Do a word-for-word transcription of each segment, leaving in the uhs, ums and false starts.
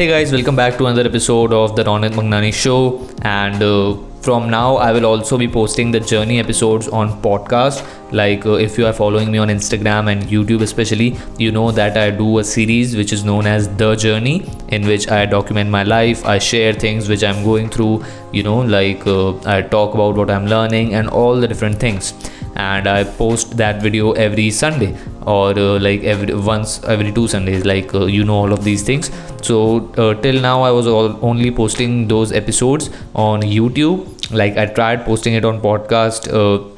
Hey guys, welcome back to another episode of the Ronit Mangnani Show, and uh, from now I will also be posting the Journey episodes on podcast. Like uh, if you are following me on Instagram and YouTube especially, you know that I do a series which is known as The Journey, in which I document my life, I share things which I'm going through, you know, like uh, I talk about what I'm learning and all the different things. And I post that video every Sunday or uh, like every once every two Sundays, like uh, you know all of these things. So uh, till now I was all, only posting those episodes on YouTube. Like I tried posting it on podcast uh,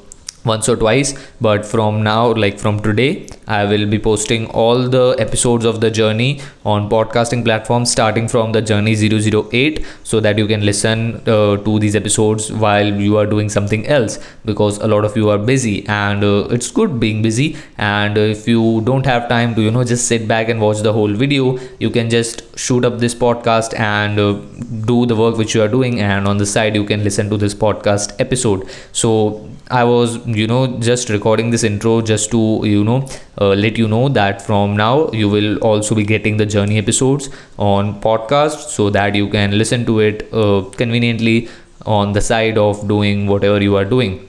once or twice, but from now, like from today, I will be posting all the episodes of The Journey on podcasting platforms starting from The Journey zero zero eight, so that you can listen uh, to these episodes while you are doing something else, because a lot of you are busy, and uh, it's good being busy. And uh, if you don't have time to, you know, just sit back and watch the whole video, you can just shoot up this podcast and uh, do the work which you are doing, and on the side you can listen to this podcast episode. So I was, you know, just recording this intro just to, you know, uh, let you know that from now you will also be getting the Journey episodes on podcast, so that you can listen to it uh, conveniently on the side of doing whatever you are doing.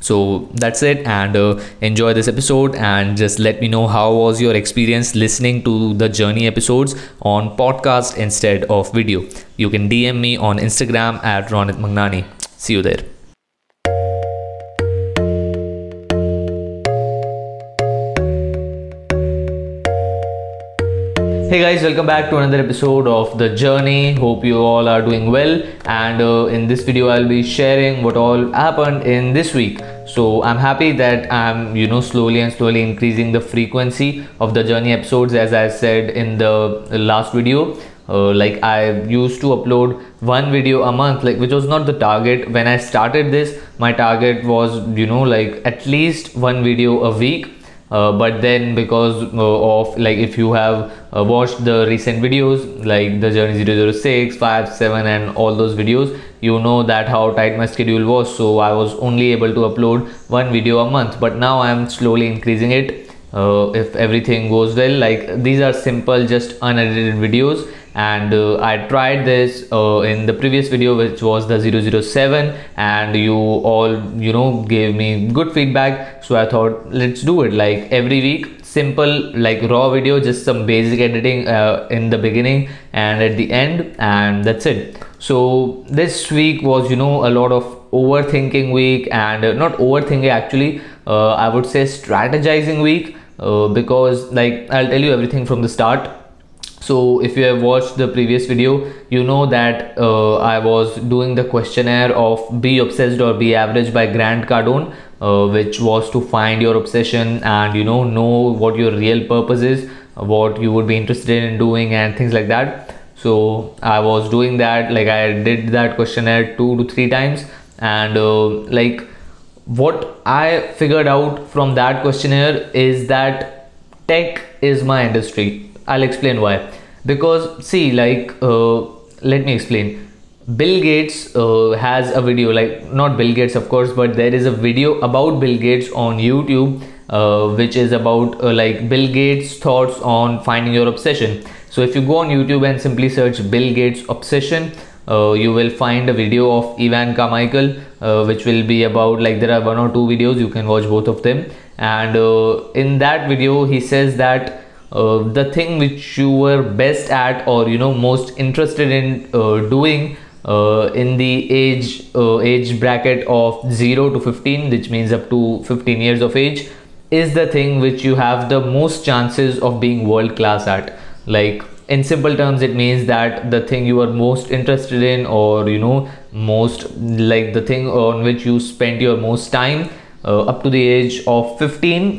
So that's it, and uh, enjoy this episode, and just let me know how was your experience listening to the Journey episodes on podcast instead of video. You can D M me on Instagram at Ronit Mangnani. See you there. Hey guys, welcome back to another episode of The Journey. Hope you all are doing well, and uh, in this video I'll be sharing what all happened in this week. So I'm happy that I'm, you know, slowly and slowly increasing the frequency of The Journey episodes. As I said in the last video, uh, like I used to upload one video a month, like, which was not the target when I started this. My target was, you know, like at least one video a week. Uh, but then because uh, of, like, if you have uh, watched the recent videos, like the Journey zero zero six, five, seven and all those videos, you know that how tight my schedule was. So I was only able to upload one video a month, but now I am slowly increasing it. Uh, if everything goes well, like these are simple, just unedited videos. And uh, I tried this uh, in the previous video, which was the zero zero seven, and you all, you know, gave me good feedback. So I thought, let's do it, like every week, simple, like raw video, just some basic editing uh, in the beginning and at the end, and that's it. So this week was, you know, a lot of overthinking week, and uh, not overthinking actually, uh, I would say strategizing week, uh, because, like, I'll tell you everything from the start. So if you have watched the previous video, you know that uh, I was doing the questionnaire of Be Obsessed or Be Average by Grant Cardone, uh, which was to find your obsession and, you know, know what your real purpose is, what you would be interested in doing and things like that. So I was doing that, like I did that questionnaire two to three times, and uh, like what I figured out from that questionnaire is that tech is my industry. I'll explain why. Because see, like uh, let me explain. Bill Gates uh, has a video, like not Bill Gates of course, but there is a video about Bill Gates on YouTube, uh, which is about uh, like Bill Gates' thoughts on finding your obsession. So if you go on YouTube and simply search Bill Gates obsession, uh, you will find a video of Evan Carmichael, uh, which will be about, like, there are one or two videos, you can watch both of them. And uh, in that video he says that Uh, the thing which you were best at, or, you know, most interested in uh, doing uh, in the age uh, age bracket of zero to fifteen, which means up to fifteen years of age, is the thing which you have the most chances of being world class at. Like in simple terms, it means that the thing you are most interested in, or, you know, most, like the thing on which you spent your most time uh, up to the age of fifteen,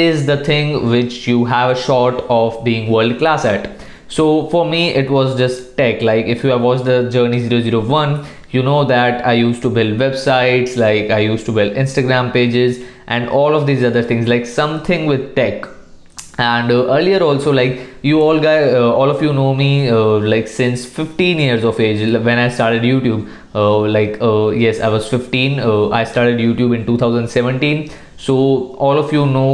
is the thing which you have a shot of being world class at. So for me it was just tech. Like if you have watched the Journey zero zero one, you know that I used to build websites, like I used to build Instagram pages and all of these other things, like something with tech. And uh, earlier also, like you all guys, uh, all of you know me, uh, like since fifteen years of age, when I started YouTube, uh, like uh, yes, I was fifteen. uh, I started YouTube in two thousand seventeen. So all of you know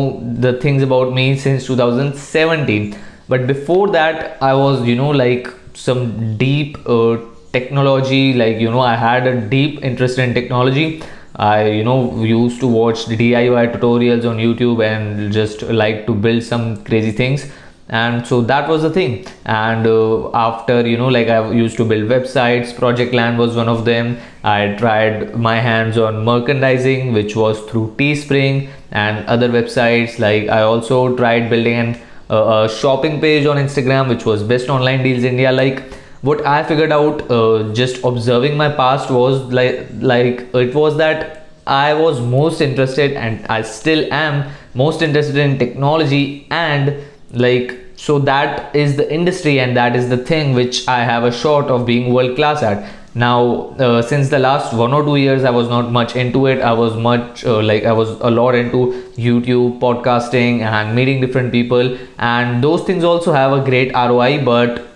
the things about me since two thousand seventeen, but before that I was, you know, like some deep uh, technology, like, you know, I had a deep interest in technology. I, you know, used to watch D I Y tutorials on YouTube and just like to build some crazy things. And so that was the thing. And uh, after, you know, like I used to build websites. Project Land was one of them. I tried my hands on merchandising, which was through Teespring and other websites. Like I also tried building an, uh, a shopping page on Instagram, which was Best Online Deals India. Like what I figured out uh, just observing my past was like, like it was that I was most interested, and I still am most interested in technology, and like so that is the industry and that is the thing which I have a shot of being world class at. Now uh, since the last one or two years I was not much into it. I was much uh, like I was a lot into YouTube, podcasting and meeting different people, and those things also have a great R O I, but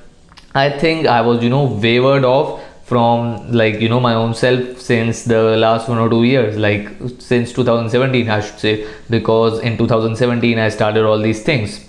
I think I was, you know, wavered off from, like, you know, my own self since the last one or two years, like since two thousand seventeen I should say, because in two thousand seventeen I started all these things.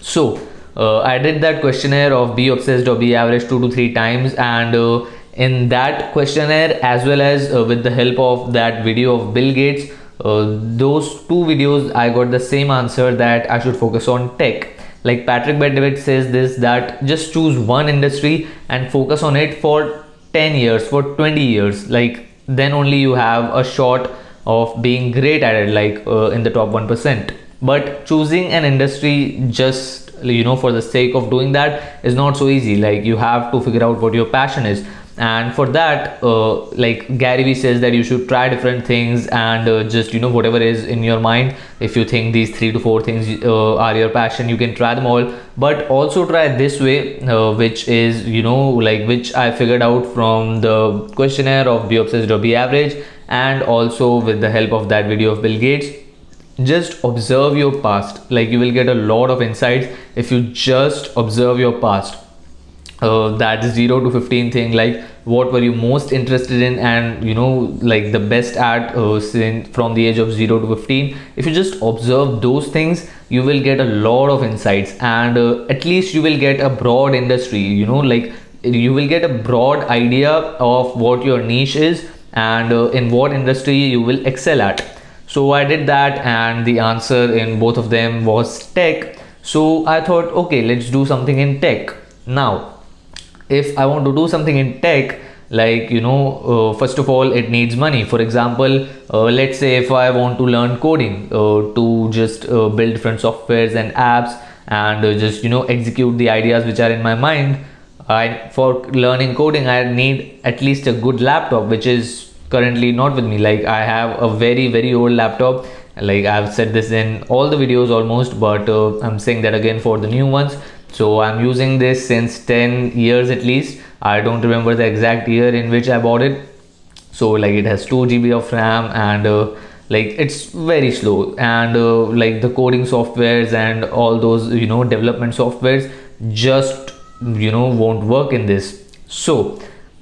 So uh, I did that questionnaire of be obsessed or be average two to three times, and uh, in that questionnaire, as well as uh, with the help of that video of Bill Gates, uh, those two videos, I got the same answer that I should focus on tech. Like Patrick Bet David says this, that just choose one industry and focus on it for ten years, for twenty years, like then only you have a shot of being great at it, like uh, in the top one percent. But choosing an industry just, you know, for the sake of doing that is not so easy. Like you have to figure out what your passion is, and for that uh, like Gary Vee says that you should try different things and uh, just, you know, whatever is in your mind. If you think these three to four things uh, are your passion, you can try them all, but also try this way uh, which is, you know, like which I figured out from the questionnaire of be obsessed or be average, and also with the help of that video of Bill Gates. Just observe your past. Like you will get a lot of insights if you just observe your past. Uh, that zero to fifteen thing, like what were you most interested in, and, you know, like the best at uh, since from the age of zero to fifteen. If you just observe those things, you will get a lot of insights, and uh, at least you will get a broad industry, you know, like you will get a broad idea of what your niche is and uh, in what industry you will excel at. So I did that, and the answer in both of them was tech. So I thought, okay, let's do something in tech. Now, if I want to do something in tech, like, you know, uh, first of all, it needs money. For example, uh, let's say if I want to learn coding uh, to just uh, build different softwares and apps and uh, just, you know, execute the ideas which are in my mind. I, for learning coding, I need at least a good laptop, which is currently not with me. Like I have a very very old laptop, like I've said this in all the videos almost, but uh, I'm saying that again for the new ones. So I'm using this since ten years at least. I don't remember the exact year in which I bought it. So like it has two G B of RAM, and uh, like it's very slow, and uh, like the coding softwares and all those, you know, development softwares just, you know, won't work in this. So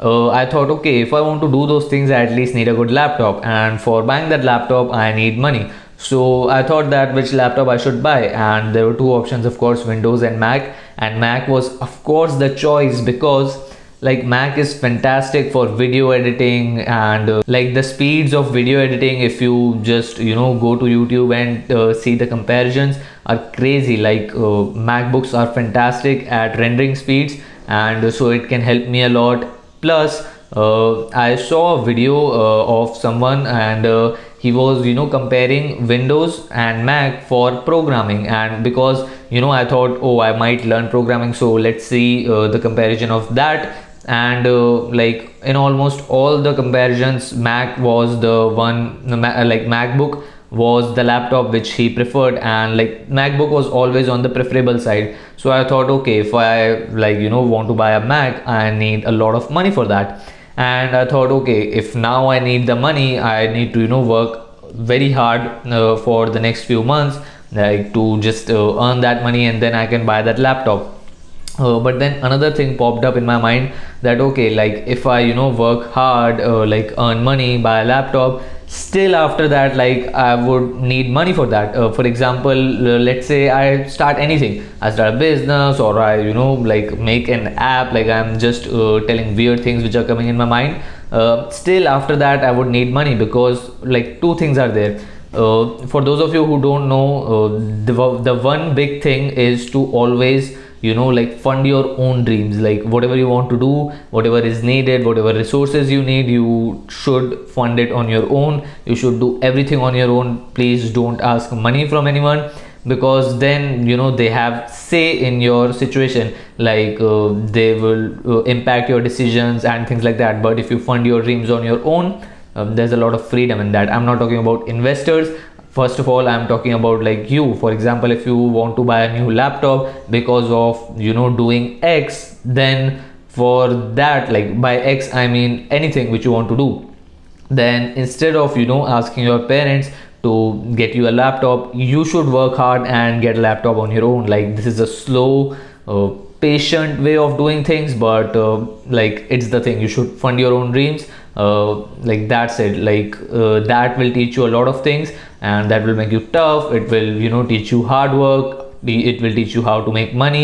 Uh, I thought, okay, if I want to do those things, I at least need a good laptop, and for buying that laptop I need money. So I thought that which laptop I should buy, and there were two options, of course, Windows and Mac, and Mac was of course the choice, because like Mac is fantastic for video editing, and uh, like the speeds of video editing, if you just, you know, go to YouTube and uh, see the comparisons, are crazy. Like uh, MacBooks are fantastic at rendering speeds, and so it can help me a lot. Plus, uh, I saw a video uh, of someone, and uh, he was, you know, comparing Windows and Mac for programming, and because, you know, I thought, oh, I might learn programming, so let's see uh, the comparison of that. And uh, like in almost all the comparisons, Mac was the one, like MacBook was the laptop which he preferred, and like MacBook was always on the preferable side. So I thought, okay, if I, like, you know, want to buy a Mac, I need a lot of money for that. And I thought, okay, if now I need the money, I need to, you know, work very hard uh, for the next few months, like to just uh, earn that money, and then I can buy that laptop. Uh, but then another thing popped up in my mind that, okay, like if I, you know, work hard, uh, like earn money, buy a laptop, Still after that, like I would need money for that. Uh, for example, let's say I start anything. I start a business, or I, you know, like make an app. Like I'm just uh, telling weird things which are coming in my mind. Uh, still after that, I would need money because like two things are there. Uh, for those of you who don't know, uh, the, the one big thing is to always, you know, like fund your own dreams. Like whatever you want to do, whatever is needed, whatever resources you need, you should fund it on your own. You should do everything on your own. Please don't ask money from anyone, because then, you know, they have say in your situation. Like uh, they will uh, impact your decisions and things like that. But if you fund your dreams on your own, Um, there's a lot of freedom in that. I'm not talking about investors. First of all, I'm talking about like you. For example, if you want to buy a new laptop because of, you know, doing X, then for that, like by X, I mean anything which you want to do. Then instead of, you know, asking your parents to get you a laptop, you should work hard and get a laptop on your own. Like this is a slow, uh, patient way of doing things, but uh, like it's the thing. You should fund your own dreams. Uh, like that's it. Like uh, that will teach you a lot of things, and that will make you tough. It will, you know, teach you hard work. It will teach you how to make money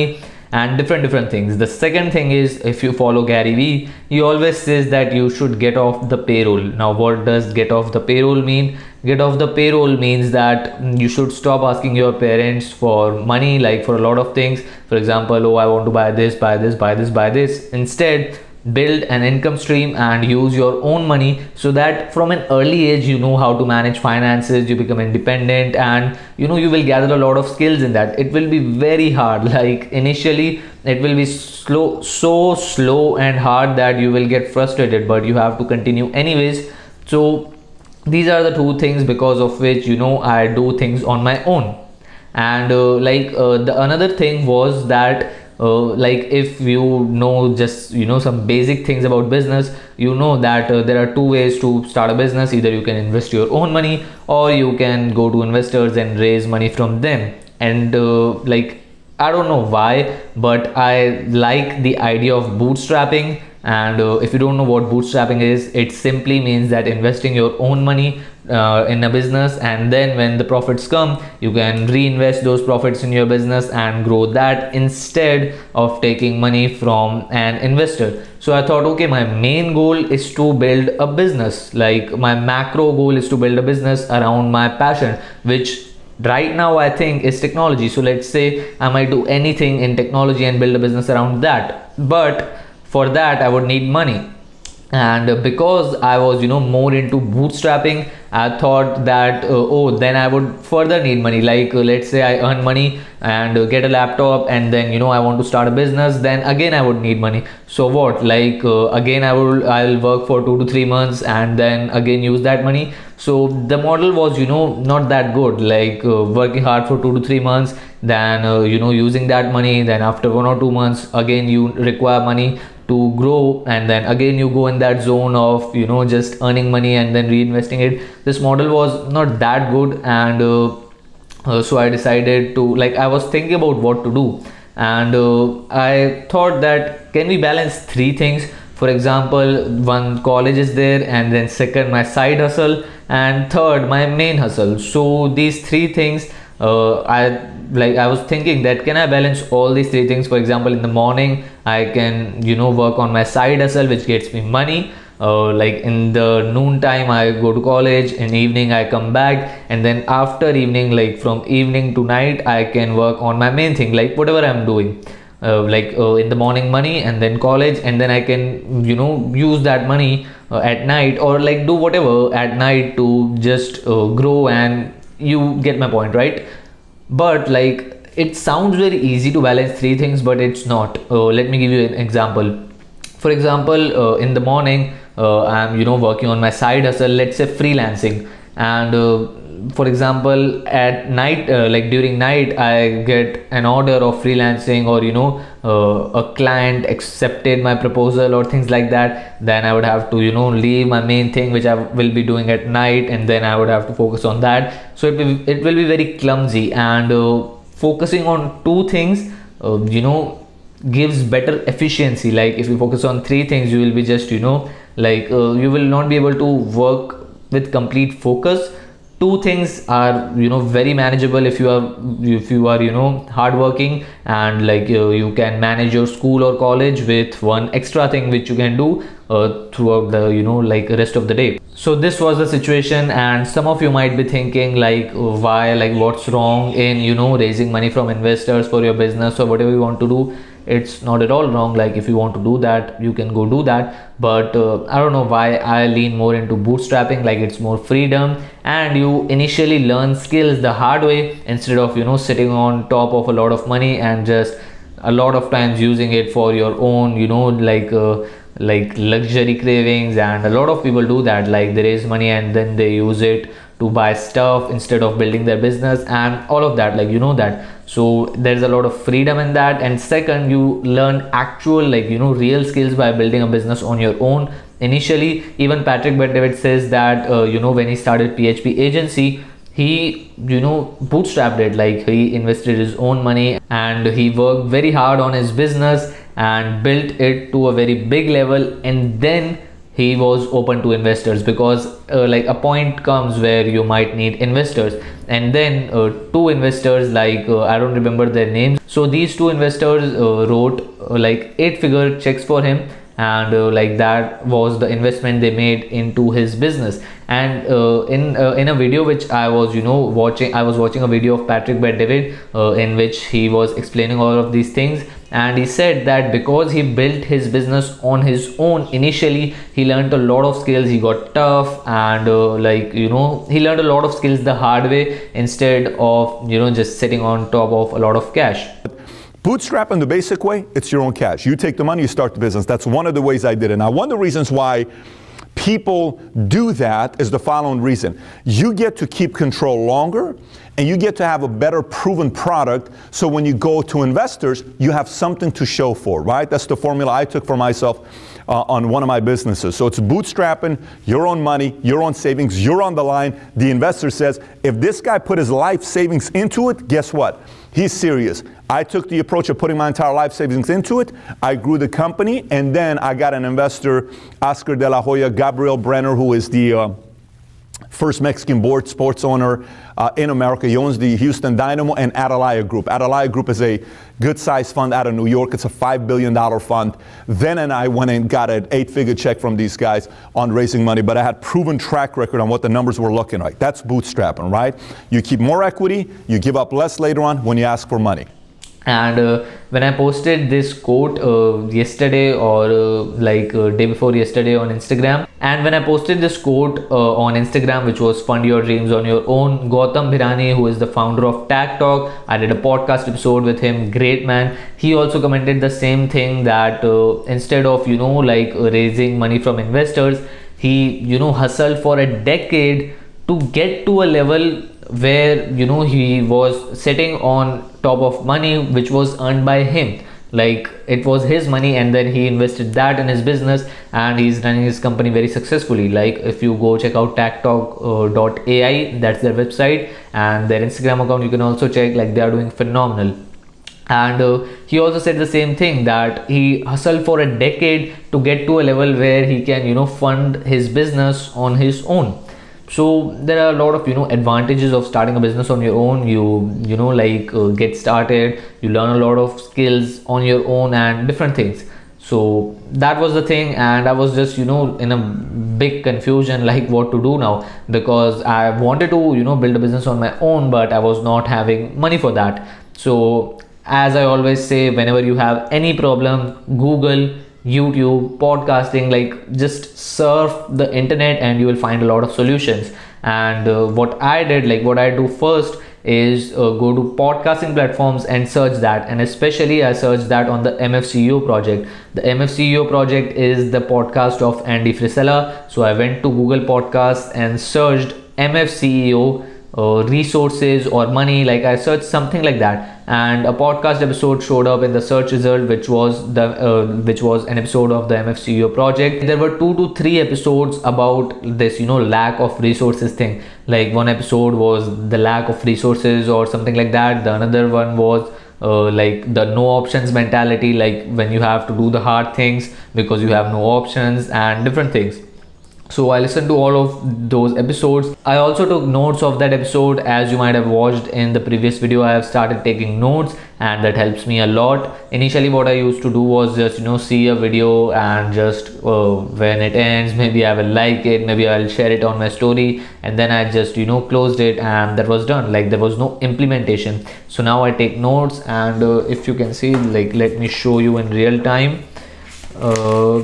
and different different things. The second thing is, if you follow Gary Vee, he always says that you should get off the payroll. Now what does get off the payroll mean? Get off the payroll means that you should stop asking your parents for money, like for a lot of things. For example, oh, I want to buy this, buy this, buy this, buy this. Instead, build an income stream and use your own money, so that from an early age you know how to manage finances, you become independent, and you know you will gather a lot of skills in that. It will be very hard. Like initially it will be slow, so slow and hard that you will get frustrated, but you have to continue anyways. So these are the two things because of which, you know, I do things on my own. And uh, like uh, the another thing was that Uh, like if you know just you know some basic things about business, you know that uh, there are two ways to start a business. Either you can invest your own money, or you can go to investors and raise money from them. And uh, like I don't know why, but I like the idea of bootstrapping. And uh, if you don't know what bootstrapping is, it simply means that investing your own money uh, in a business, and then when the profits come, you can reinvest those profits in your business and grow that, instead of taking money from an investor. So I thought, okay, my main goal is to build a business. Like my macro goal is to build a business around my passion, which right now I think is technology. So let's say I might do anything in technology and build a business around that. But for that, I would need money. And because I was, you know, more into bootstrapping, I thought that, uh, oh, then I would further need money. Like, uh, let's say I earn money and uh, get a laptop, and then, you know, I want to start a business. Then again, I would need money. So what? Like, uh, again, I will, I'll work for two to three months and then again use that money. So the model was, you know, not that good. Like uh, working hard for two to three months, then, uh, you know, using that money. Then after one or two months, again, you require money to grow, and then again you go in that zone of, you know, just earning money and then reinvesting it. This model was not that good, and uh, uh, so I decided to, like, I was thinking about what to do, and uh, I thought that, can we balance three things? For example, one, college is there, and then second, my side hustle, and third, my main hustle. So these three things, uh, I like I was thinking that, can I balance all these three things? For example, in the morning I can, you know, work on my side hustle, which gets me money. Uh, like in the noon time I go to college, in evening I come back, and then after evening, like from evening to night, I can work on my main thing, like whatever I'm doing. Uh, like uh, in the morning money, and then college, and then I can, you know, use that money uh, at night, or like do whatever at night to just uh, grow. And you get my point, right? But like it sounds very easy to balance three things, but it's not. Uh, let me give you an example. For example, uh, in the morning uh, I'm, you know, working on my side hustle, let's say freelancing, and uh, for example at night, uh, like during night, I get an order of freelancing, or you know, uh, a client accepted my proposal or things like that. Then I would have to, you know, leave my main thing which I will be doing at night, and then I would have to focus on that. So it will, it will be very clumsy, and uh, focusing on two things uh, you know, gives better efficiency. Like if you focus on three things, you will be just, you know, like uh, you will not be able to work with complete focus. Two things are, you know, very manageable if you are, if you are, you know, hardworking, and like you, you can manage your school or college with one extra thing which you can do uh, throughout the, you know, like rest of the day. So this was the situation, and some of you might be thinking like, why, like what's wrong in, you know, raising money from investors for your business or whatever you want to do. It's not at all wrong. Like if you want to do that, you can go do that, but uh, I don't know why I lean more into bootstrapping. Like it's more freedom, and you initially learn skills the hard way instead of, you know, sitting on top of a lot of money and just a lot of times using it for your own, you know, like uh, like luxury cravings. And a lot of people do that, like they raise money and then they use it to buy stuff instead of building their business and all of that, like you know that. So there's a lot of freedom in that. And second, you learn actual, like, you know, real skills by building a business on your own initially. Even Patrick Bet David says that uh, you know, when he started P H P agency, he, you know, bootstrapped it. Like he invested his own money and he worked very hard on his business and built it to a very big level, and then he was open to investors, because uh, like a point comes where you might need investors. And then uh, two investors, like uh, I don't remember their names. So these two investors uh, wrote uh, like eight figure checks for him, and uh, like that was the investment they made into his business. And uh, in uh, in a video which I was, you know, watching, I was watching a video of Patrick Bet David uh, in which he was explaining all of these things, and he said that because he built his business on his own initially, he learned a lot of skills. He got tough, and uh, like, you know, he learned a lot of skills the hard way instead of, you know, just sitting on top of a lot of cash. Bootstrap in the basic way, it's your own cash. You take the money, you start the business. That's one of the ways I did it. Now, one of the reasons why people do that is the following reason. You get to keep control longer, and you get to have a better proven product, so when you go to investors, you have something to show for, right? That's the formula I took for myself uh, on one of my businesses. So it's bootstrapping, your own money, your own savings, you're on the line. The investor says, if this guy put his life savings into it, guess what? He's serious. I took the approach of putting my entire life savings into it. I grew the company, and then I got an investor, Oscar de la Hoya, Gabriel Brenner, who is the uh, first Mexican board sports owner uh, in America. He owns the Houston Dynamo and Adelaia Group. Adelaia Group is a good-sized fund out of New York. It's a five billion dollars fund. Then and I went and got an eight-figure check from these guys on raising money, but I had proven track record on what the numbers were looking like. That's bootstrapping, right? You keep more equity, you give up less later on when you ask for money. And uh, when I posted this quote uh, yesterday or uh, like uh, day before yesterday on Instagram, and when I posted this quote uh, on Instagram, which was fund your dreams on your own, Gautam Birani, who is the founder of Tag Talk, I did a podcast episode with him, great man. He also commented the same thing, that uh, instead of, you know, like uh, raising money from investors, he, you know, hustled for a decade to get to a level where, you know, he was sitting on top of money which was earned by him. Like it was his money, and then he invested that in his business, and he's running his company very successfully. Like if you go check out tag talk dot A I, uh, that's their website, and their Instagram account you can also check. Like they are doing phenomenal. And uh, he also said the same thing, that he hustled for a decade to get to a level where he can, you know, fund his business on his own. So there are a lot of, you know, advantages of starting a business on your own. You, you know, like uh, get started, you learn a lot of skills on your own and different things. So that was the thing, and I was just, you know, in a big confusion, like what to do now, because I wanted to, you know, build a business on my own, but I was not having money for that. So as I always say, whenever you have any problem, Google, YouTube, podcasting, like just surf the internet and you will find a lot of solutions. And uh, what I did, like what I do first is uh, go to podcasting platforms and search that, and especially I searched that on the M F C E O project. The M F C E O project is the podcast of Andy Frisella. So I went to Google Podcasts and searched M F C E O uh, resources or money, like I searched something like that, and a podcast episode showed up in the search result, which was the uh, which was an episode of the M F C E O project. There were two to three episodes about this, you know, lack of resources thing. Like one episode was the lack of resources or something like that. The another one was uh, like the no options mentality, like when you have to do the hard things because you have no options and different things. So I listened to all of those episodes. I also took notes of that episode. As you might have watched in the previous video, I have started taking notes and that helps me a lot. Initially what I used to do was just, you know, see a video and just uh, when it ends, maybe I will like it, maybe I'll share it on my story, and then I just, you know, closed it and that was done. Like there was no implementation. So now I take notes, and uh, if you can see, like let me show you in real time. Uh,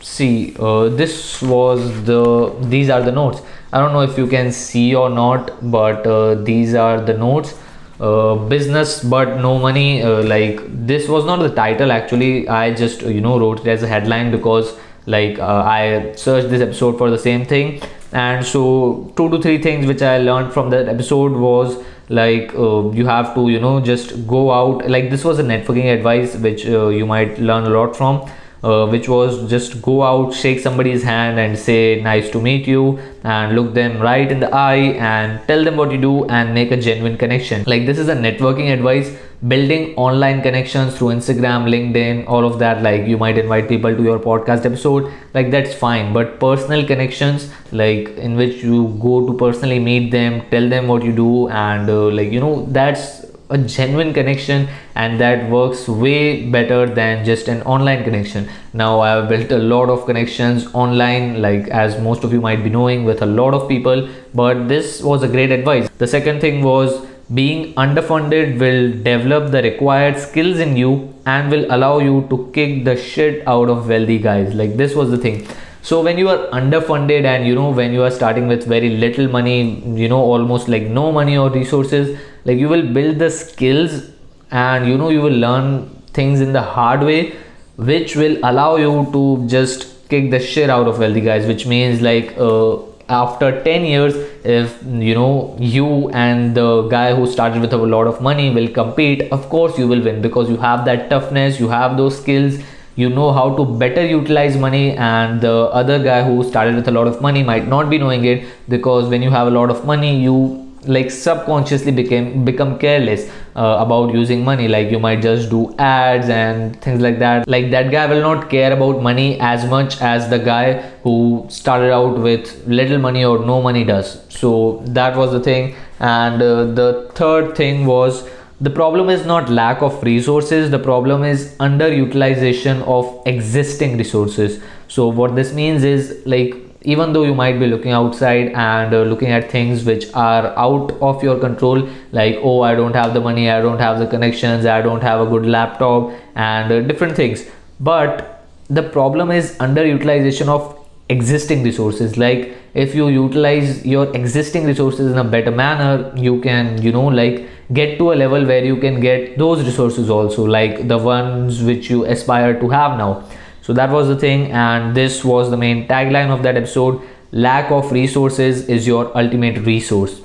see uh, this was the these are the notes. I don't know if you can see or not, but uh, these are the notes. Uh, business but no money, uh, like this was not the title actually. I just, you know, wrote it as a headline because like uh, I searched this episode for the same thing, and so two to three things which I learned from that episode was like uh, you have to, you know, just go out. Like this was a networking advice which uh, you might learn a lot from. Uh, which was just go out, shake somebody's hand and say nice to meet you, and look them right in the eye and tell them what you do and make a genuine connection. Like this is a networking advice, building online connections through Instagram, LinkedIn, all of that. Like you might invite people to your podcast episode, like that's fine, but personal connections, like in which you go to personally meet them, tell them what you do, and uh, like, you know, that's a genuine connection, and that works way better than just an online connection. Now I have built a lot of connections online, like as most of you might be knowing, with a lot of people, but this was a great advice. The second thing was being underfunded will develop the required skills in you and will allow you to kick the shit out of wealthy guys. Like this was the thing. So when you are underfunded and, you know, when you are starting with very little money, you know, almost like no money or resources, like you will build the skills and, you know, you will learn things in the hard way, which will allow you to just kick the shit out of wealthy guys, which means like uh, after ten years, if, you know, you and the guy who started with a lot of money will compete, of course you will win, because you have that toughness, you have those skills. You know how to better utilize money, and the other guy who started with a lot of money might not be knowing it, because when you have a lot of money, you like subconsciously became become careless uh, about using money. Like you might just do ads and things like that. Like that guy will not care about money as much as the guy who started out with little money or no money does. So that was the thing. And uh, the third thing was, the problem is not lack of resources, the problem is underutilization of existing resources. So what this means is, like, even though you might be looking outside and uh, looking at things which are out of your control, like, oh, I don't have the money, I don't have the connections, I don't have a good laptop, and uh, different things. But the problem is underutilization of existing resources. Like if you utilize your existing resources in a better manner, you can, you know, like get to a level where you can get those resources also, like the ones which you aspire to have now. So that was the thing, and this was the main tagline of that episode: lack of resources is your ultimate resource.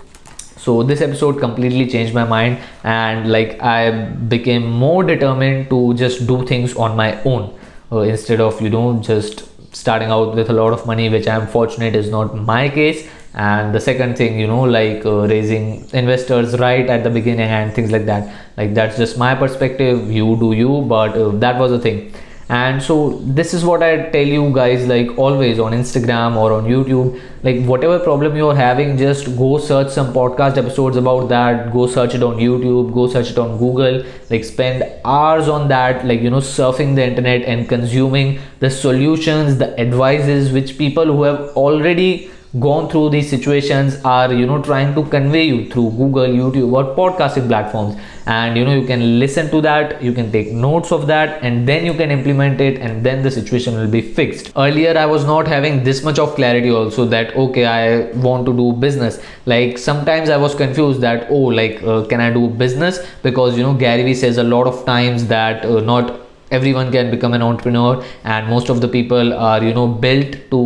So this episode completely changed my mind, and like I became more determined to just do things on my own uh, instead of, you know, just starting out with a lot of money, which I'm fortunate is not my case. And the second thing, you know, like uh, raising investors right at the beginning and things like that. Like that's just my perspective, you do you, but uh, that was the thing. And so this is what I tell you guys, like always on Instagram or on YouTube, like whatever problem you're having, just go search some podcast episodes about that, go search it on YouTube, go search it on Google, like spend hours on that, like, you know, surfing the internet and consuming the solutions, the advices which people who have already gone through these situations are, you know, trying to convey you through Google, YouTube, or podcasting platforms. And, you know, you can listen to that, you can take notes of that, and then you can implement it, and then the situation will be fixed. Earlier I was not having this much of clarity also, that okay, I want to do business. Like sometimes I was confused that, oh, like uh, can I do business, because, you know, Gary Vee says a lot of times that uh, not everyone can become an entrepreneur, and most of the people are, you know, built to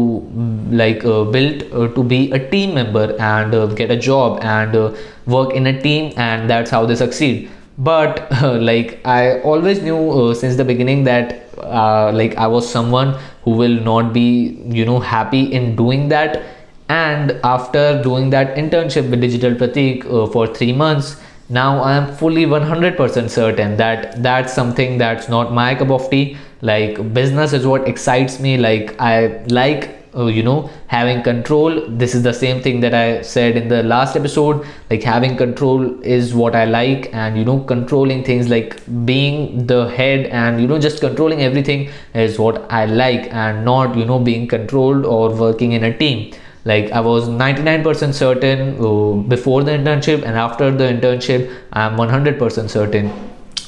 like uh, built uh, to be a team member and uh, get a job and uh, work in a team, and that's how they succeed. But uh, like I always knew uh, since the beginning that uh, like I was someone who will not be, you know, happy in doing that. And after doing that internship with Digital Prateek uh, for three months, now I am fully one hundred percent certain that that's something that's not my cup of tea. Like business is what excites me. Like I like uh, you know, having control. This is the same thing that I said in the last episode, like having control is what I like, and you know, controlling things, like being the head and you know, just controlling everything is what I like, and not, you know, being controlled or working in a team. Like I was ninety-nine percent certain uh, before the internship, and after the internship I'm one hundred percent certain.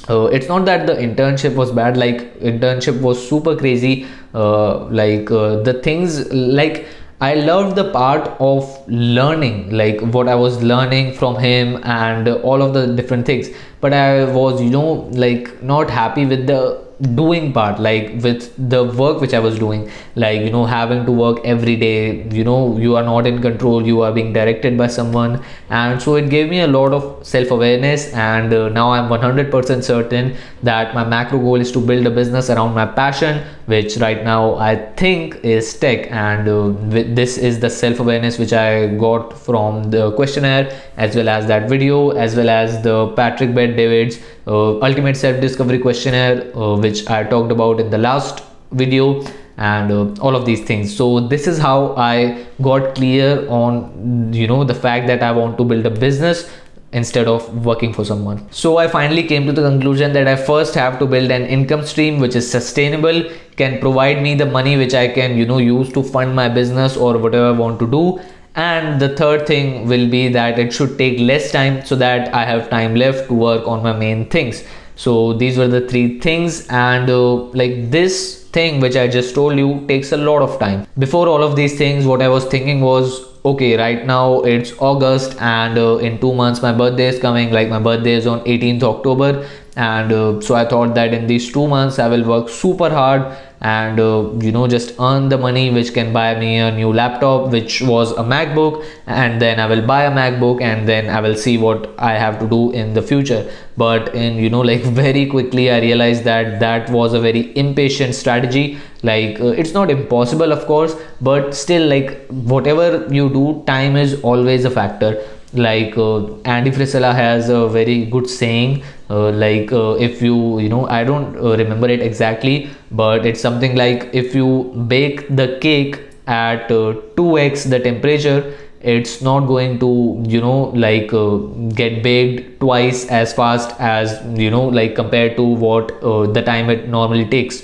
Uh, it's not that the internship was bad, like internship was super crazy, uh, like uh, the things, like I loved the part of learning, like what I was learning from him and uh, all of the different things, but I was, you know, like not happy with the doing part, like with the work which I was doing, like, you know, having to work every day, you know, you are not in control, you are being directed by someone. And so it gave me a lot of self-awareness, and uh, now I'm one hundred percent certain that my macro goal is to build a business around my passion, which right now I think is tech. And uh, this is the self-awareness which I got from the questionnaire, as well as that video, as well as the Patrick Bet David's uh, ultimate self-discovery questionnaire, uh, which I talked about in the last video, and uh, all of these things. So this is how I got clear on, you know, the fact that I want to build a business instead of working for someone. So I finally came to the conclusion that I first have to build an income stream which is sustainable, can provide me the money which I can, you know, use to fund my business or whatever I want to do. And the third thing will be that it should take less time so that I have time left to work on my main things. So these were the three things, and uh, like this thing which I just told you takes a lot of time. Before all of these things, what I was thinking was, okay, right now it's August, and uh, in two months my birthday is coming, like my birthday is on eighteenth October, and uh, so I thought that in these two months I will work super hard and uh, you know, just earn the money which can buy me a new laptop, which was a MacBook, and then I will buy a MacBook, and then I will see what I have to do in the future. But in, you know, like very quickly I realized that that was a very impatient strategy. Like uh, it's not impossible, of course, but still, like whatever you do, time is always a factor. Like uh, Andy Frisella has a very good saying, uh, like uh, if you you know I don't uh, remember it exactly, but it's something like, if you bake the cake at uh, two x the temperature, it's not going to, you know, like uh, get baked twice as fast as, you know, like compared to what uh, the time it normally takes.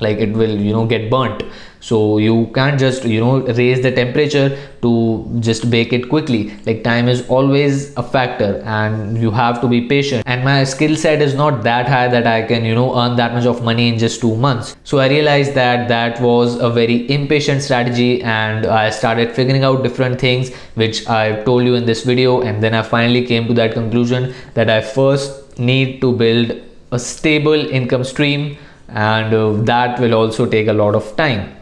Like it will, you know, get burnt. So you can't just, you know, raise the temperature to just bake it quickly. Like time is always a factor, and you have to be patient. And my skill set is not that high that I can, you know, earn that much of money in just two months. So I realized that that was a very impatient strategy, and I started figuring out different things which I told you in this video. And then I finally came to that conclusion that I first need to build a stable income stream, and uh, that will also take a lot of time.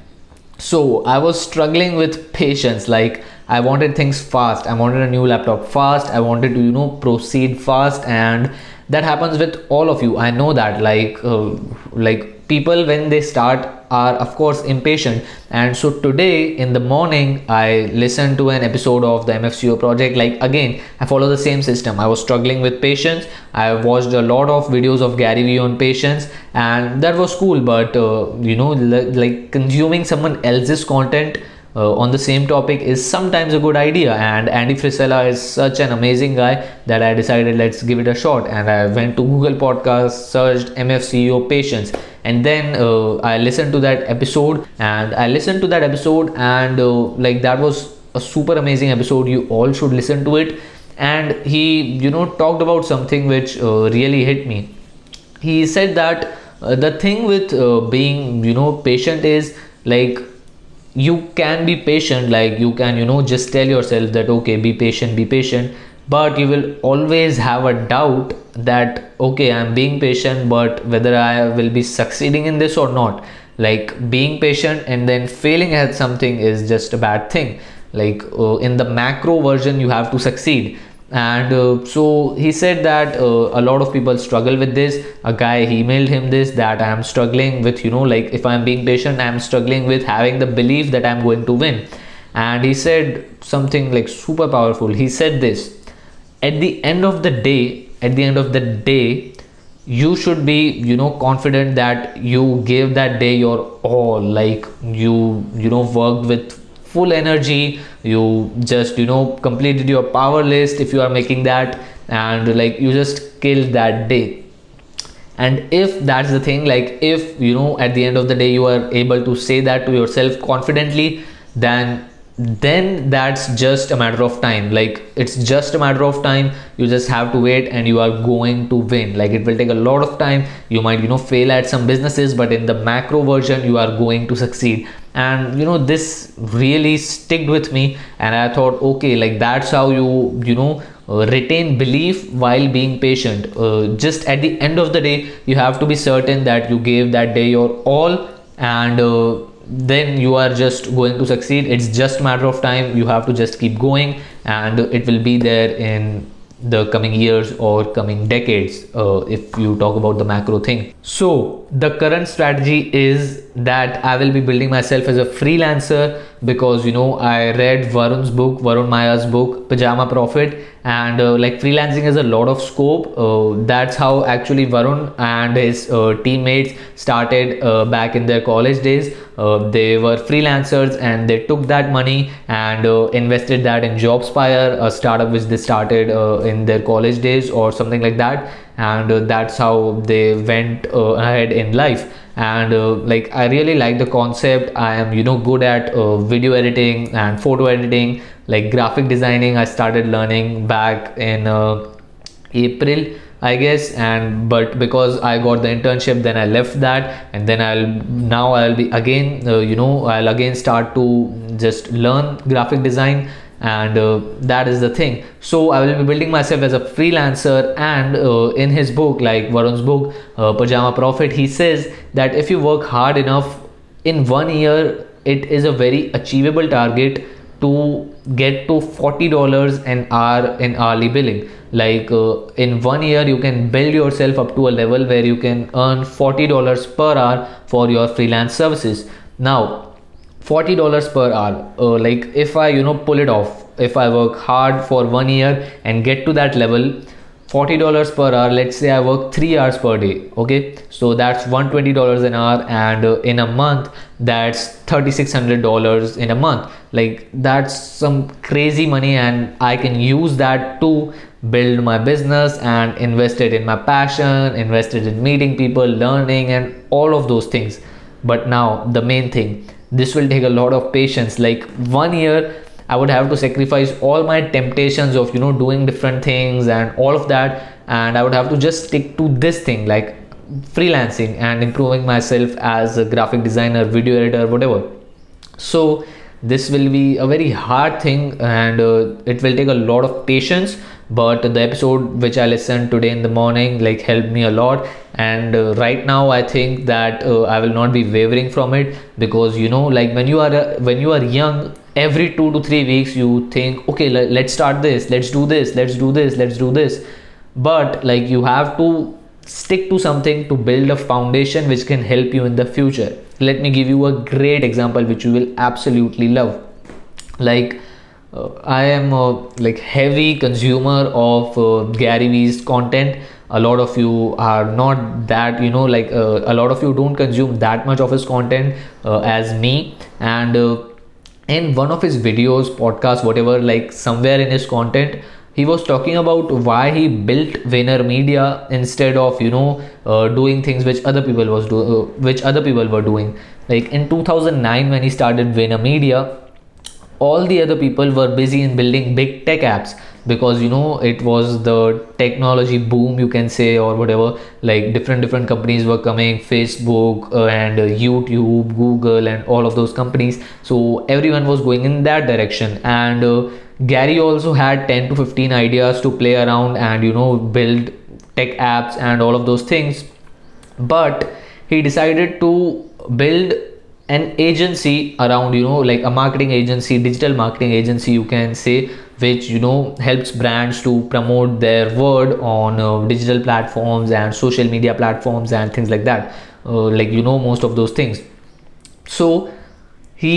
So I was struggling with patience. Like I wanted things fast, I wanted a new laptop fast, I wanted to, you know, proceed fast, and that happens with all of you, I know that. Like uh, like people when they start are of course impatient. And so today in the morning I listened to an episode of the M F C E O project. Like again, I follow the same system. I was struggling with patience. I watched a lot of videos of Gary Vee on patience, and that was cool, but uh, you know, l- like consuming someone else's content Uh, on the same topic is sometimes a good idea. And Andy Frisella is such an amazing guy that I decided, let's give it a shot. And I went to Google Podcasts, searched M F C E O patience, and then uh, I listened to that episode and I listened to that episode and uh, like that was a super amazing episode. You all should listen to it. And he, you know, talked about something which uh, really hit me. He said that uh, the thing with uh, being, you know, patient is, like, you can be patient, like you can, you know, just tell yourself that okay, be patient, be patient, but you will always have a doubt that okay, I'm being patient, but whether I will be succeeding in this or not. Like being patient and then failing at something is just a bad thing. Like uh, in the macro version, you have to succeed. And uh, so he said that uh, a lot of people struggle with this. A guy emailed him this, that I am struggling with, you know, like if I'm being patient, I'm struggling with having the belief that I'm going to win. And he said something like super powerful. He said this: at the end of the day, at the end of the day, you should be, you know, confident that you gave that day your all, like you, you know, worked with full energy, you just, you know, completed your power list if you are making that, and like you just killed that day. And if that's the thing, like if, you know, at the end of the day you are able to say that to yourself confidently, then then that's just a matter of time. Like it's just a matter of time. You just have to wait and you are going to win. Like it will take a lot of time. You might, you know, fail at some businesses, but in the macro version you are going to succeed. And you know, this really stuck with me, and I thought, okay, like that's how you you know Uh, retain belief while being patient. Uh, just at the end of the day, you have to be certain that you gave that day your all, and uh, then you are just going to succeed. It's just a matter of time. You have to just keep going, and it will be there in the coming years or coming decades, uh, if you talk about the macro thing. So the current strategy is that I will be building myself as a freelancer, because you know, I read Varun's book, Varun Mayya's book, Pajama Profit, and uh, like freelancing has a lot of scope. Uh, that's how actually Varun and his uh, teammates started uh, back in their college days. Uh, they were freelancers and they took that money and uh, invested that in JobSpire, a startup which they started uh, in their college days or something like that, and uh, that's how they went uh, ahead in life. And uh, like I really like the concept. I am, you know, good at uh, video editing and photo editing, like graphic designing I started learning back in uh, April, I guess, and but because I got the internship, then I left that, and then I'll now I'll be again uh, you know I'll again start to just learn graphic design, and uh, that is the thing. So I will be building myself as a freelancer, and uh, in his book, like Varun's book, uh, Pajama Profit, he says that if you work hard enough in one year, it is a very achievable target to get to forty dollars an hour in hourly billing. Like uh, in one year you can build yourself up to a level where you can earn forty dollars per hour for your freelance services. Now forty dollars per hour, uh, like if I, you know, pull it off, if I work hard for one year and get to that level, forty dollars per hour, let's say I work three hours per day, okay, so that's one hundred twenty dollars an hour, and uh, in a month that's three thousand six hundred dollars in a month. Like that's some crazy money, and I can use that to build my business and invest it in my passion, invest it in meeting people, learning, and all of those things. But now the main thing, this will take a lot of patience. Like one year I would have to sacrifice all my temptations of, you know, doing different things and all of that, and I would have to just stick to this thing, like freelancing and improving myself as a graphic designer, video editor, whatever. So this will be a very hard thing, and uh, it will take a lot of patience. But the episode which I listened today in the morning like helped me a lot, and uh, right now I think that uh, I will not be wavering from it, because you know, like when you are uh, when you are young, every two to three weeks you think, okay, l- let's start this, let's do this, let's do this, let's do this. But like you have to stick to something to build a foundation which can help you in the future. Let me give you a great example which you will absolutely love. Like Uh, I am a like heavy consumer of uh, Gary Vee's content. A lot of you are not that, you know, like uh, a lot of you don't consume that much of his content uh, as me. And uh, in one of his videos, podcasts, whatever, like somewhere in his content, he was talking about why he built VaynerMedia instead of, you know, uh, doing things which other people was do uh, which other people were doing. Like in two thousand nine when he started VaynerMedia, all the other people were busy in building big tech apps, because you know it was the technology boom, you can say, or whatever. Like different different companies were coming, Facebook uh, and uh, YouTube, Google, and all of those companies. So everyone was going in that direction, and uh, Gary also had ten to fifteen ideas to play around and, you know, build tech apps and all of those things. But he decided to build an agency around, you know, like a marketing agency, digital marketing agency, you can say, which, you know, helps brands to promote their word on uh, digital platforms and social media platforms and things like that, uh, like, you know, most of those things. So he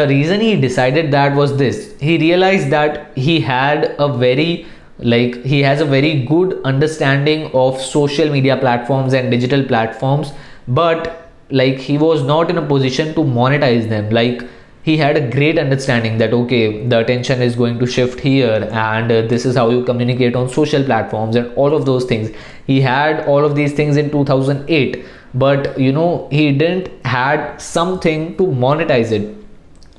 the reason he decided that was this: he realized that he had a very Like, he has a very good understanding of social media platforms and digital platforms, but like he was not in a position to monetize them. Like, he had a great understanding that, okay, the attention is going to shift here, and uh, this is how you communicate on social platforms and all of those things. He had all of these things in two thousand eight, but you know, he didn't had something to monetize it.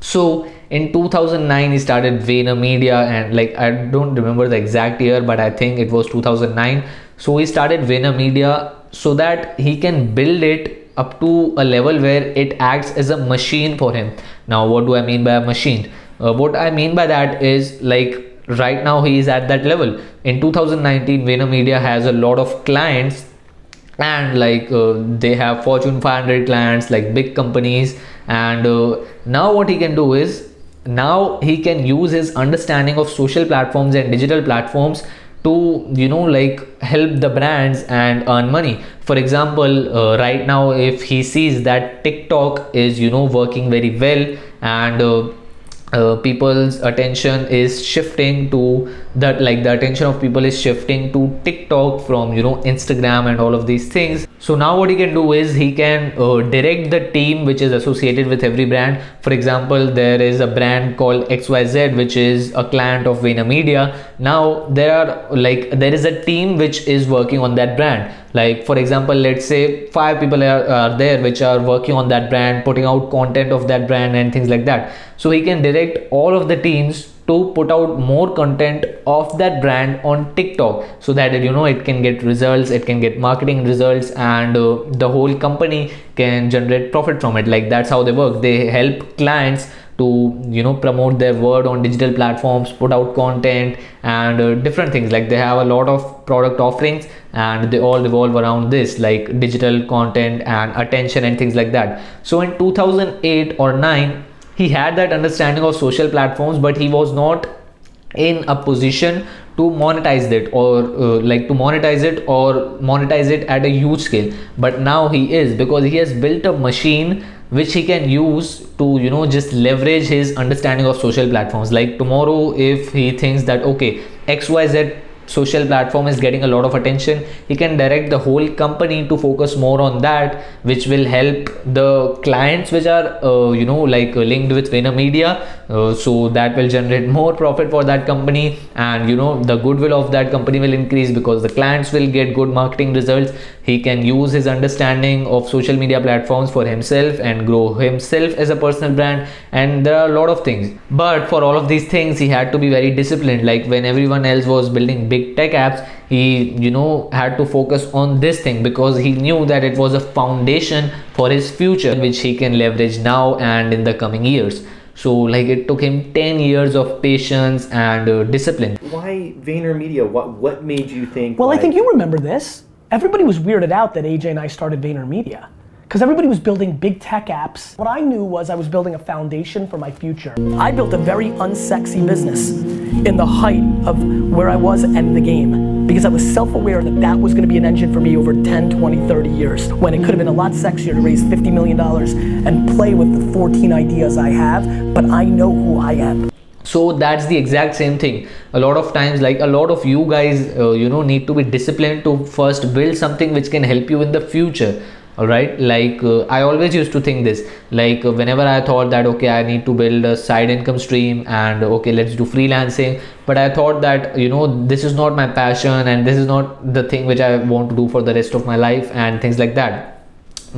So in two thousand nine, he started VaynerMedia, and like, I don't remember the exact year, but I think it was two thousand nine. So he started VaynerMedia so that he can build it up to a level where it acts as a machine for him. Now, what do I mean by a machine? Uh, what I mean by that is, like, right now he is at that level. In two thousand nineteen, VaynerMedia has a lot of clients, and like uh, they have Fortune five hundred clients, like big companies. And uh, now what he can do is, now he can use his understanding of social platforms and digital platforms to, you know, like help the brands and earn money. For example, uh, right now, if he sees that TikTok is, you know, working very well, and uh, Uh, people's attention is shifting to that, like the attention of people is shifting to TikTok from, you know, Instagram and all of these things. So now what he can do is, he can uh, direct the team which is associated with every brand. For example, there is a brand called X Y Z, which is a client of VaynerMedia. Now there are like there is a team which is working on that brand. Like, for example, let's say five people are, are there which are working on that brand, putting out content of that brand and things like that. So he can direct all of the teams to put out more content of that brand on TikTok, so that, you know, it can get results, it can get marketing results, and uh, the whole company can generate profit from it. Like, that's how they work. They help clients to, you know, promote their word on digital platforms, put out content and uh, different things. Like, they have a lot of product offerings, and they all revolve around this, like digital content and attention and things like that. So in two thousand eight or nine, he had that understanding of social platforms, but he was not in a position to monetize it or uh, like to monetize it or monetize it at a huge scale. But now he is, because he has built a machine which he can use to, you know, just leverage his understanding of social platforms. Like, tomorrow, if he thinks that, okay, X Y Z social platform is getting a lot of attention, he can direct the whole company to focus more on that, which will help the clients which are uh, you know, like uh, linked with VaynerMedia, uh, so that will generate more profit for that company, and, you know, the goodwill of that company will increase because the clients will get good marketing results. He can use his understanding of social media platforms for himself and grow himself as a personal brand, and there are a lot of things. But for all of these things, he had to be very disciplined. Like, when everyone else was building big big tech apps, he, you know, had to focus on this thing because he knew that it was a foundation for his future, which he can leverage now and in the coming years. So, like, it took him ten years of patience and uh, discipline. Why VaynerMedia? What what made you think? Well, like- I think you remember this. Everybody was weirded out that A J and I started VaynerMedia because everybody was building big tech apps. What I knew was I was building a foundation for my future. I built a very unsexy business in the height of where I was and the game, because I was self-aware that that was gonna be an engine for me over ten, twenty, thirty years, when it could have been a lot sexier to raise fifty million dollars and play with the fourteen ideas I have, but I know who I am. So that's the exact same thing. A lot of times, like, a lot of you guys, uh, you know, need to be disciplined to first build something which can help you in the future. All right, like uh, I always used to think this, like uh, whenever I thought that, okay, I need to build a side income stream and okay, let's do freelancing. But I thought that, you know, this is not my passion and this is not the thing which I want to do for the rest of my life and things like that.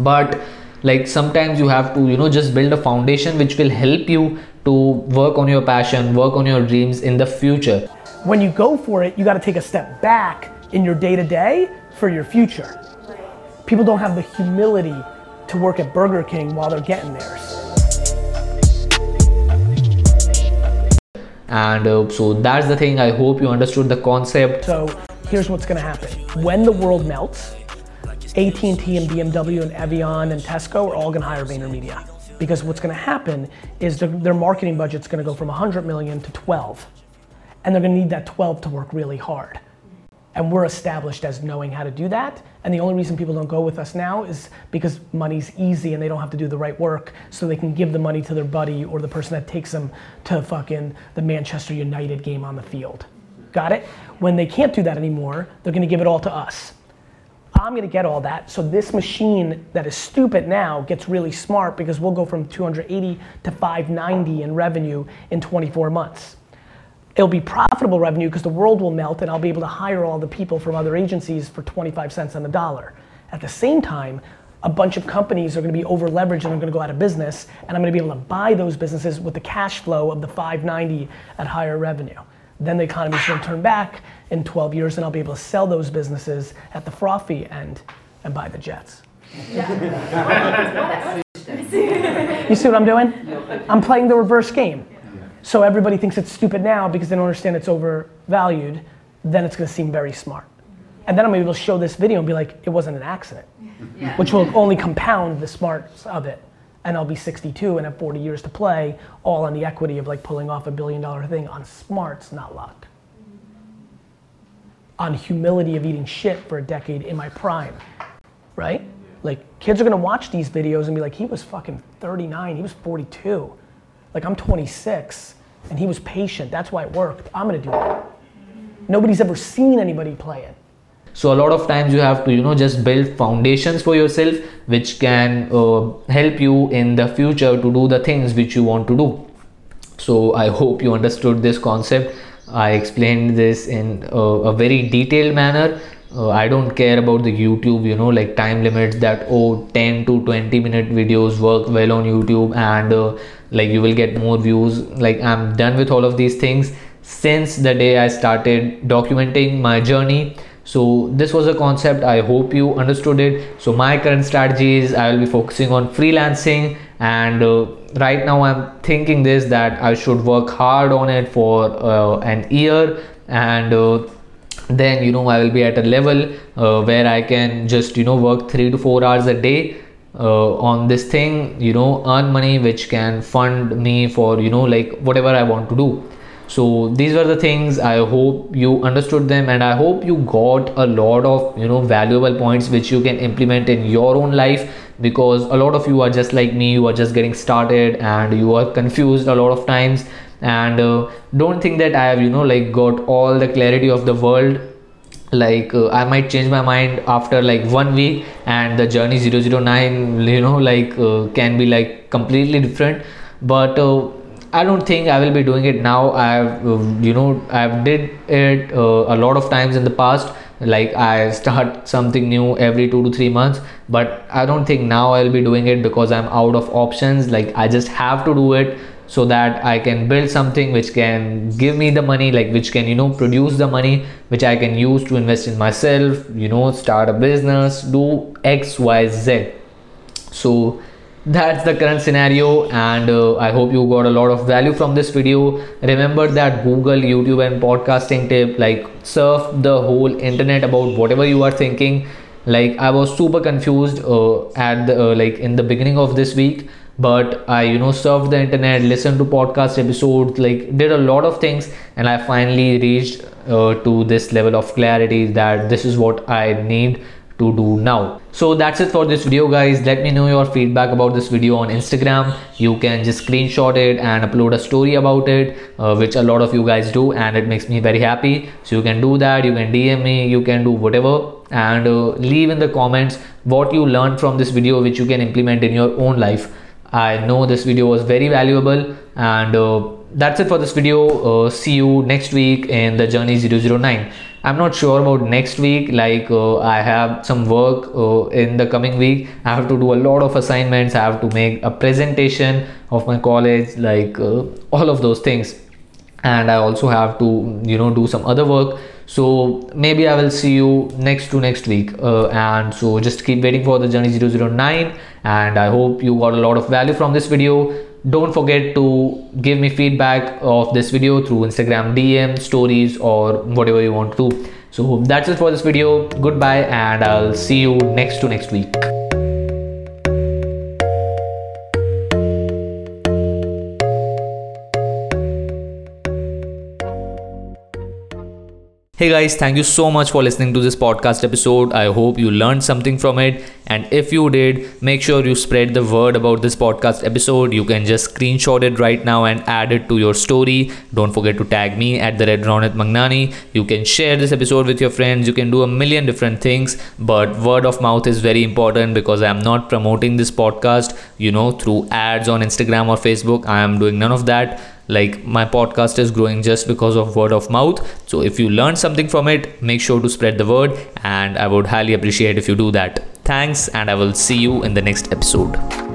But like, sometimes you have to, you know, just build a foundation which will help you to work on your passion, work on your dreams in the future. When you go for it, you got to take a step back in your day to day for your future. People don't have the humility to work at Burger King while they're getting theirs. And uh, so that's the thing. I hope you understood the concept. So here's what's gonna happen. When the world melts, A T and T and B M W and Evian and Tesco are all gonna hire VaynerMedia. Because what's gonna happen is their, their marketing budget's gonna go from one hundred million to twelve. And they're gonna need that twelve to work really hard. And we're established as knowing how to do that. And the only reason people don't go with us now is because money's easy and they don't have to do the right work, so they can give the money to their buddy or the person that takes them to fucking the Manchester United game on the field. Got it? When they can't do that anymore, they're gonna give it all to us. I'm gonna get all that, so this machine that is stupid now gets really smart because we'll go from two hundred eighty to five ninety in revenue in twenty-four months. It'll be profitable revenue because the world will melt and I'll be able to hire all the people from other agencies for twenty-five cents on the dollar. At the same time, a bunch of companies are gonna be over-leveraged and are gonna go out of business, and I'm gonna be able to buy those businesses with the cash flow of the five ninety at higher revenue. Then the economy's gonna turn back in twelve years and I'll be able to sell those businesses at the frothy end and buy the jets. Yeah. You see what I'm doing? I'm playing the reverse game. So everybody thinks it's stupid now because they don't understand it's overvalued, then it's gonna seem very smart. And then I'm gonna be able to show this video and be like, it wasn't an accident. Yeah. Which will only compound the smarts of it. And I'll be sixty-two and have forty years to play, all on the equity of like pulling off a billion dollar thing on smarts, not luck. On humility of eating shit for a decade in my prime, right? Like kids are gonna watch these videos and be like, he was fucking thirty-nine, he was forty-two. Like I'm twenty-six and he was patient, that's why it worked. I'm gonna do that. Nobody's ever seen anybody play it. So a lot of times you have to, you know, just build foundations for yourself which can uh, help you in the future to do the things which you want to do. So I hope you understood this concept. I explained this in uh, a very detailed manner. Uh, I don't care about the YouTube, you know, like time limits that, oh, ten to twenty minute videos work well on YouTube and uh, like you will get more views. Like I'm done with all of these things since the day I started documenting my journey. So this was a concept, I hope you understood it. So my current strategy is I will be focusing on freelancing, and uh, right now I'm thinking this that I should work hard on it for uh, an year, and uh, then you know I will be at a level uh, where I can just you know work three to four hours a day uh, on this thing, you know, earn money which can fund me for you know like whatever I want to do. So these were the things, I hope you understood them and I hope you got a lot of you know valuable points which you can implement in your own life, because a lot of you are just like me, you are just getting started and you are confused a lot of times, and uh, don't think that I have you know like got all the clarity of the world. Like uh, I might change my mind after like one week and the journey zero zero nine you know like uh, can be like completely different, but uh, I don't think I will be doing it now. I've you know I've did it uh, a lot of times in the past, like I start something new every two to three months, but I don't think now I'll be doing it because I'm out of options. Like I just have to do it so that I can build something which can give me the money, like which can you know produce the money which I can use to invest in myself, you know start a business, do X Y Z. So that's the current scenario, and uh, I hope you got a lot of value from this video. Remember that Google, YouTube and podcasting tip, like surf the whole internet about whatever you are thinking. Like I was super confused uh, at the, uh, like in the beginning of this week, but I you know surfed the internet, listened to podcast episodes, like did a lot of things, and I finally reached uh, to this level of clarity that this is what I need to do now. So that's it for this video, guys. Let me know your feedback about this video on Instagram. You can just screenshot it and upload a story about it, uh, which a lot of you guys do, and it makes me very happy. So you can do that, you can D M me, you can do whatever, and uh, leave in the comments what you learned from this video which you can implement in your own life. I know this video was very valuable, and uh, that's it for this video. Uh, see you next week in The Journey zero zero nine. I'm not sure about next week, like uh, I have some work uh, in the coming week. I have to do a lot of assignments, I have to make a presentation of my college, like uh, all of those things, and I also have to you know do some other work. So maybe I will see you next to next week, uh, and so just keep waiting for The Journey zero zero nine, and I hope you got a lot of value from this video. Don't forget to give me feedback of this video through Instagram D M, stories, or whatever you want to do. So that's it for this video. Goodbye, and I'll see you next to next week. Hey guys, thank you so much for listening to this podcast episode. I hope you learned something from it. And if you did, make sure you spread the word about this podcast episode. You can just screenshot it right now and add it to your story. Don't forget to tag me at the Red Ronit Mangnani. You can share this episode with your friends. You can do a million different things. But word of mouth is very important because I am not promoting this podcast, you know, through ads on Instagram or Facebook. I am doing none of that. Like, my podcast is growing just because of word of mouth. So if you learn something from it, make sure to spread the word, and I would highly appreciate if you do that. Thanks, and I will see you in the next episode.